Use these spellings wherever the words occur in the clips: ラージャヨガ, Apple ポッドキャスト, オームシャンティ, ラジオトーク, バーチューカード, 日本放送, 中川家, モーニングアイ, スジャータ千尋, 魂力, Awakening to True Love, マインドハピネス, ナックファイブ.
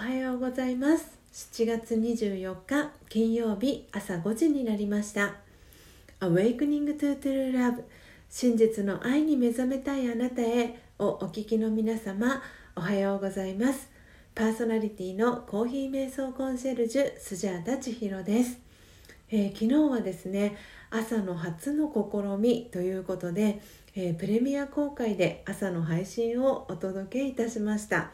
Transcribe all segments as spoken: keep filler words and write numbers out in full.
はようございます。しちがつにじゅうよっか金曜日、朝ごじになりました。 Awakening to True Love、 真実の愛に目覚めたいあなたへをお聞きの皆様、おはようございます。パーソナリティのコーヒー瞑想コンシェルジュ、スジャータ千尋です。えー、昨日はですね、朝の初の試みということで、えー、プレミア公開で朝の配信をお届けいたしました。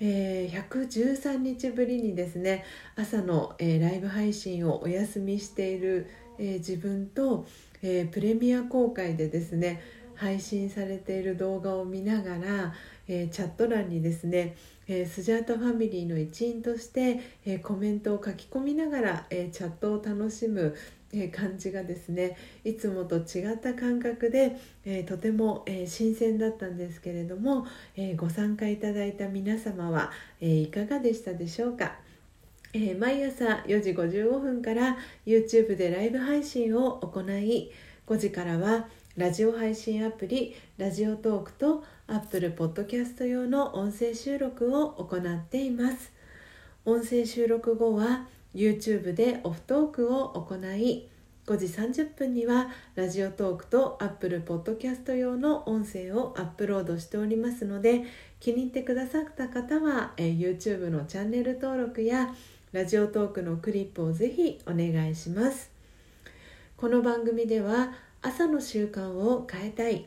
えー、ひゃくじゅうさんにちぶりにですね、朝の、えー、ライブ配信をお休みしている、えー、自分と、えー、プレミア公開でですね配信されている動画を見ながら、えー、チャット欄にですね、えー、スジャータファミリーの一員として、えー、コメントを書き込みながら、えー、チャットを楽しむ、えー、感じがですね、いつもと違った感覚で、えー、とても、えー、新鮮だったんですけれども、えー、ご参加いただいた皆様は、えー、いかがでしたでしょうか。えー、毎朝よじごじゅうごふんから YouTube でライブ配信を行い、ごじからはラジオ配信アプリラジオトークと Apple ポッドキャスト用の音声収録を行っています。音声収録後は YouTube でオフトークを行い、ごじさんじゅっぷんにはラジオトークと Apple ポッドキャスト用の音声をアップロードしておりますので、気に入ってくださった方は YouTube のチャンネル登録やラジオトークのクリップをぜひお願いします。この番組では、朝の習慣を変えたい、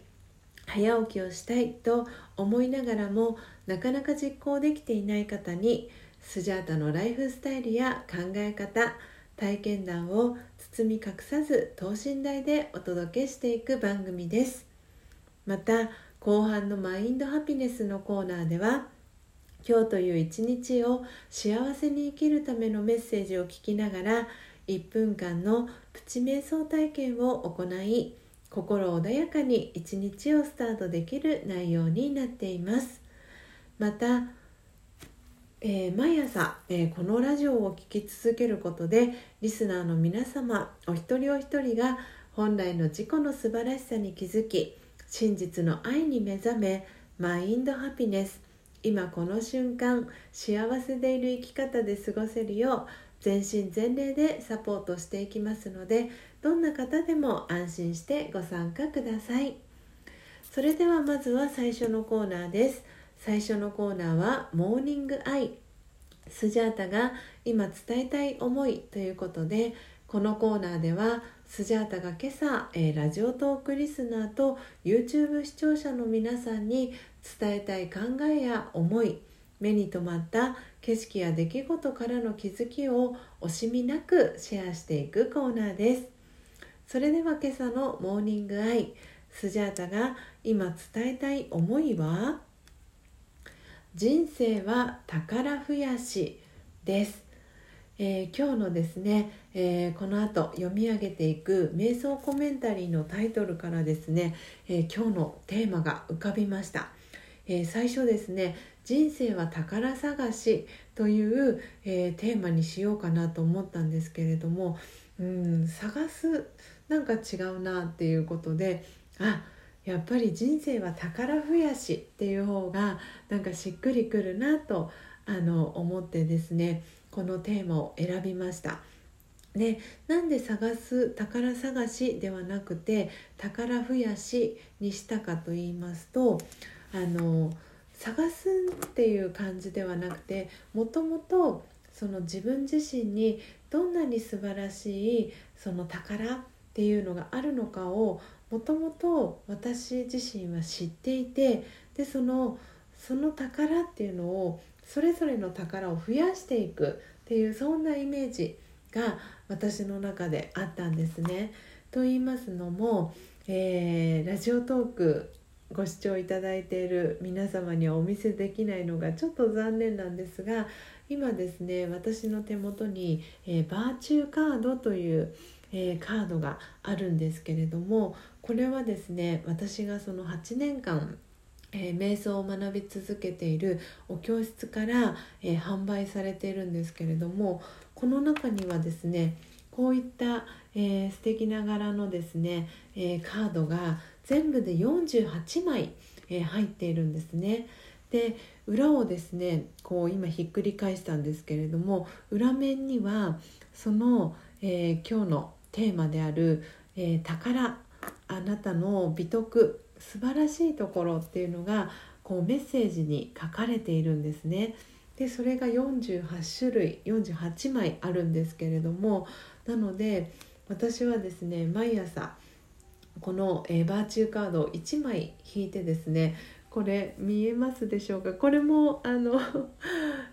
早起きをしたいと思いながらもなかなか実行できていない方に、スジャータのライフスタイルや考え方、体験談を包み隠さず等身大でお届けしていく番組です。また、後半のマインドハピネスのコーナーでは、今日という一日を幸せに生きるためのメッセージを聞きながら、いっぷんかんのプチ瞑想体験を行い、心穏やかに一日をスタートできる内容になっています。また、えー、毎朝、えー、このラジオを聴き続けることで、リスナーの皆様お一人お一人が本来の自己の素晴らしさに気づき、真実の愛に目覚め、マインドハピネス、今この瞬間幸せでいる生き方で過ごせるよう全身全霊でサポートしていきますので、どんな方でも安心してご参加ください。それではまずは最初のコーナーです。最初のコーナーはモーニングアイ、スジャータが今伝えたい思いということで、このコーナーではスジャータが今朝、えー、ラジオトークリスナーと YouTube 視聴者の皆さんに伝えたい考えや思い、目に留まった景色や出来事からの気づきを惜しみなくシェアしていくコーナーです。それでは今朝のモーニングアイ、スジャータが今伝えたい思いは、人生は宝増やしです。えー、今日のですね、えー、この後読み上げていく瞑想コメンタリーのタイトルからですね、えー、今日のテーマが浮かびました。えー、最初ですね、人生は宝探しという、えー、テーマにしようかなと思ったんですけれども、うん、探すなんか違うなっていうことで、あ、やっぱり人生は宝増やしっていう方がなんかしっくりくるなとあの思ってですね、このテーマを選びました。で、なんで探す、宝探しではなくて宝増やしにしたかと言いますと、あの探すっていう感じではなくて、もともとその自分自身にどんなに素晴らしいその宝っていうのがあるのかをもともと私自身は知っていて、でそのその宝っていうのを、それぞれの宝を増やしていくっていう、そんなイメージが私の中であったんですね。と言いますのも、えー、ラジオトークご視聴いただいている皆様にはお見せできないのがちょっと残念なんですが、今ですね、私の手元に、えー、バーチューカードという、えー、カードがあるんですけれども、これはですね、私がそのはちねんかん、えー、瞑想を学び続けているお教室から、えー、販売されているんですけれども、この中にはですね、こういった、えー、素敵な柄のですね、えー、カードが全部でよんじゅうはちまい、えー、入っているんですね。で裏をですねこう今ひっくり返したんですけれども、裏面にはその、えー、今日のテーマである、えー、宝、あなたの美徳、素晴らしいところっていうのがこうメッセージに書かれているんですね。でそれがよんじゅうはちしゅるいよんじゅうはちまいあるんですけれども、なので私はですね毎朝この、えー、バーチューカードをいちまい引いてですね、これ見えますでしょうか。これもあの、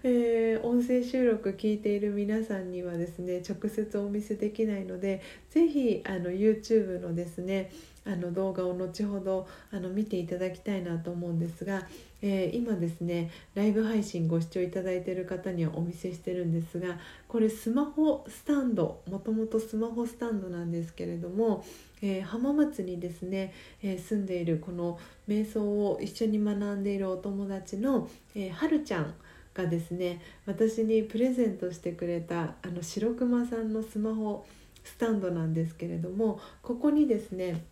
えー、音声収録聞いている皆さんにはですね直接お見せできないので、ぜひあの YouTube のですねあの動画を後ほどあの見ていただきたいなと思うんですが、えー、今ですねライブ配信ご視聴いただいている方にはお見せしてるんですが、これスマホスタンド、もともとスマホスタンドなんですけれども、えー、浜松にですね、えー、住んでいるこの瞑想を一緒に学んでいるお友達の、えー、はるちゃんがですね私にプレゼントしてくれたあの白熊さんのスマホスタンドなんですけれども、ここにですね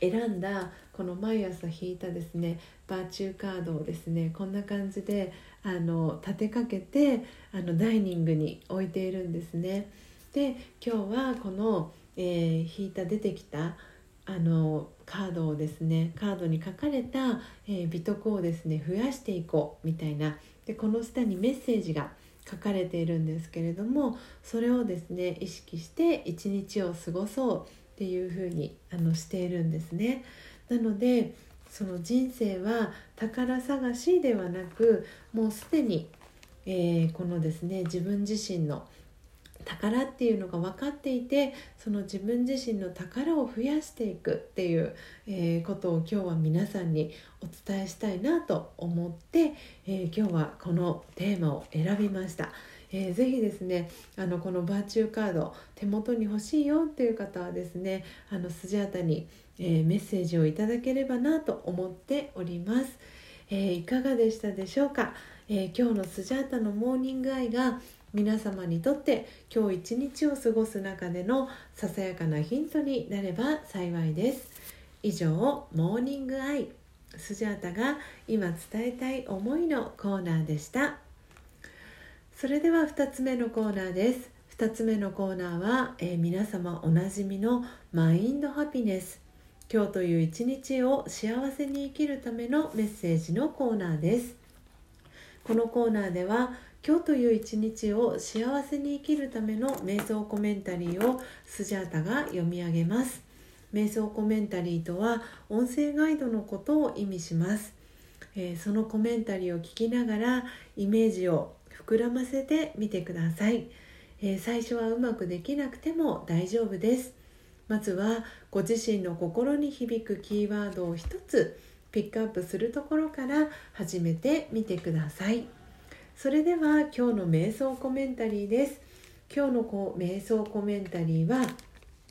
選んだこの毎朝引いたですねバーチューカードをですねこんな感じであの立てかけてあのダイニングに置いているんですね。で今日はこの、えー、引いた出てきたあのカードをですねカードに書かれた、えー、美徳をですね増やしていこうみたいな、でこの下にメッセージが書かれているんですけれども、それをですね意識して一日を過ごそうっていうふうにあのしているんですね。なのでその人生は宝探しではなく、もうすでに、えー、このですね自分自身の宝っていうのが分かっていて、その自分自身の宝を増やしていくっていう、えー、ことを今日は皆さんにお伝えしたいなと思って、えー、今日はこのテーマを選びました。えー、ぜひですねあのこのバーチューカード手元に欲しいよっていう方はですねあのスジャータに、えー、メッセージをいただければなと思っております。えー、いかがでしたでしょうか。えー、今日のスジャータのモーニングアイが皆様にとって今日一日を過ごす中でのささやかなヒントになれば幸いです。以上、モーニングアイスジャータが今伝えたい思いのコーナーでした。それではふたつめのコーナーです。ふたつめのコーナーは、えー、皆様おなじみのマインドハピネス。今日という一日を幸せに生きるためのメッセージのコーナーです。このコーナーでは、今日という一日を幸せに生きるための瞑想コメンタリーをスジャータが読み上げます。瞑想コメンタリーとは、音声ガイドのことを意味します。えー、そのコメンタリーを聞きながら、イメージを膨らませてみてください。えー、最初はうまくできなくても大丈夫です。まずはご自身の心に響くキーワードを一つピックアップするところから始めてみてください。それでは今日の瞑想コメンタリーです。今日のこう瞑想コメンタリーは、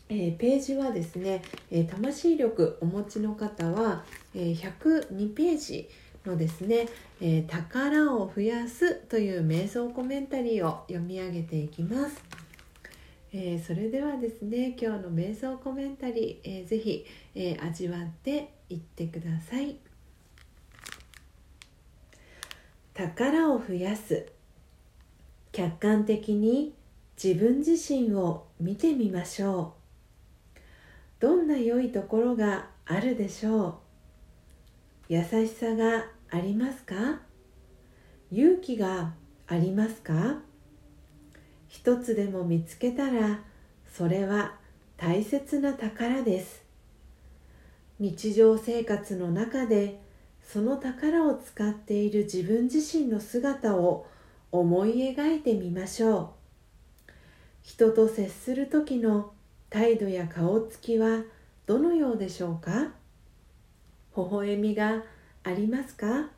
えー、ページはですね、えー、魂力お持ちの方は、えー、ひゃくにページのですね、えー、宝を増やすという瞑想コメンタリーを読み上げていきます。えー、それではですね今日の瞑想コメンタリー、えー、ぜひ、えー、味わっていってください。宝を増やす。客観的に自分自身を見てみましょう。どんな良いところがあるでしょう。優しさがありますか？勇気がありますか？一つでも見つけたらそれは大切な宝です。日常生活の中でその宝を使っている自分自身の姿を思い描いてみましょう。人と接する時の態度や顔つきはどのようでしょうか？微笑みがありますか？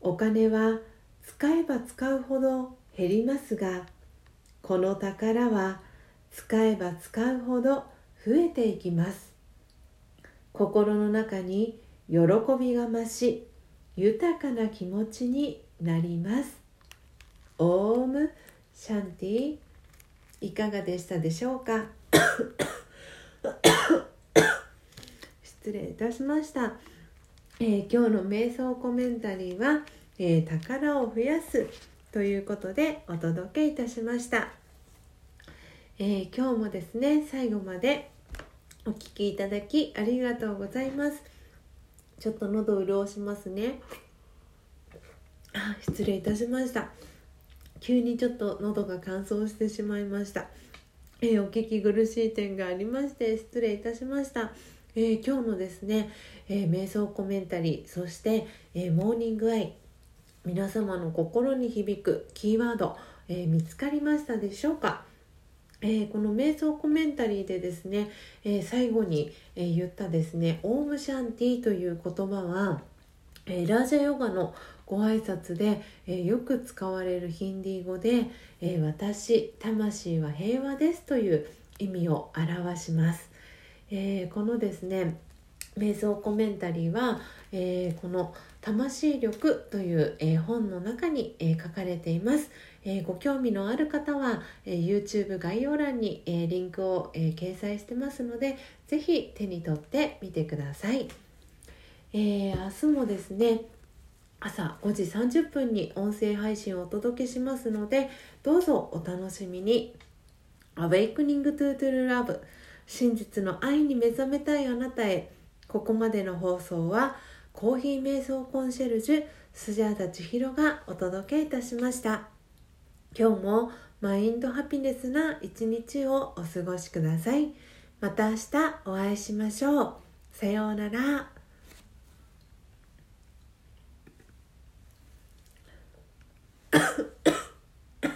お金は使えば使うほど減りますが、この宝は使えば使うほど増えていきます。心の中に喜びが増し、豊かな気持ちになります。オームシャンティ。いかがでしたでしょうか？失礼いたしました。えー、今日の瞑想コメンタリーは、えー、宝を増やすということでお届けいたしました、えー、今日もですね最後までお聞きいただきありがとうございます。ちょっと喉を潤しますね。あ、失礼いたしました。急にちょっと喉が乾燥してしまいました、えー、お聞き苦しい点がありまして失礼いたしました。えー、今日のですね、えー、瞑想コメンタリー、そして、えー、モーニングアイ、皆様の心に響くキーワード、えー、見つかりましたでしょうか。えー、この瞑想コメンタリーでですね、えー、最後に、えー、言ったですねオームシャンティという言葉は、えー、ラージャヨガのご挨拶で、えー、よく使われるヒンディー語で、えー、私、魂は平和ですという意味を表します。えー、このですね瞑想コメンタリーは、えー、この魂力という、えー、本の中に、えー、書かれています。えー、ご興味のある方は、えー、YouTube 概要欄に、えー、リンクを、えー、掲載してますのでぜひ手に取ってみてください。えー、明日もですね朝ごじさんじゅっぷんに音声配信をお届けしますのでどうぞお楽しみに。 Awakening to True Love、真実の愛に目覚めたいあなたへ。ここまでの放送はコーヒー瞑想コンシェルジュスジャータ千尋がお届けいたしました。今日もマインドハピネスな一日をお過ごしください。また明日お会いしましょう。さようなら。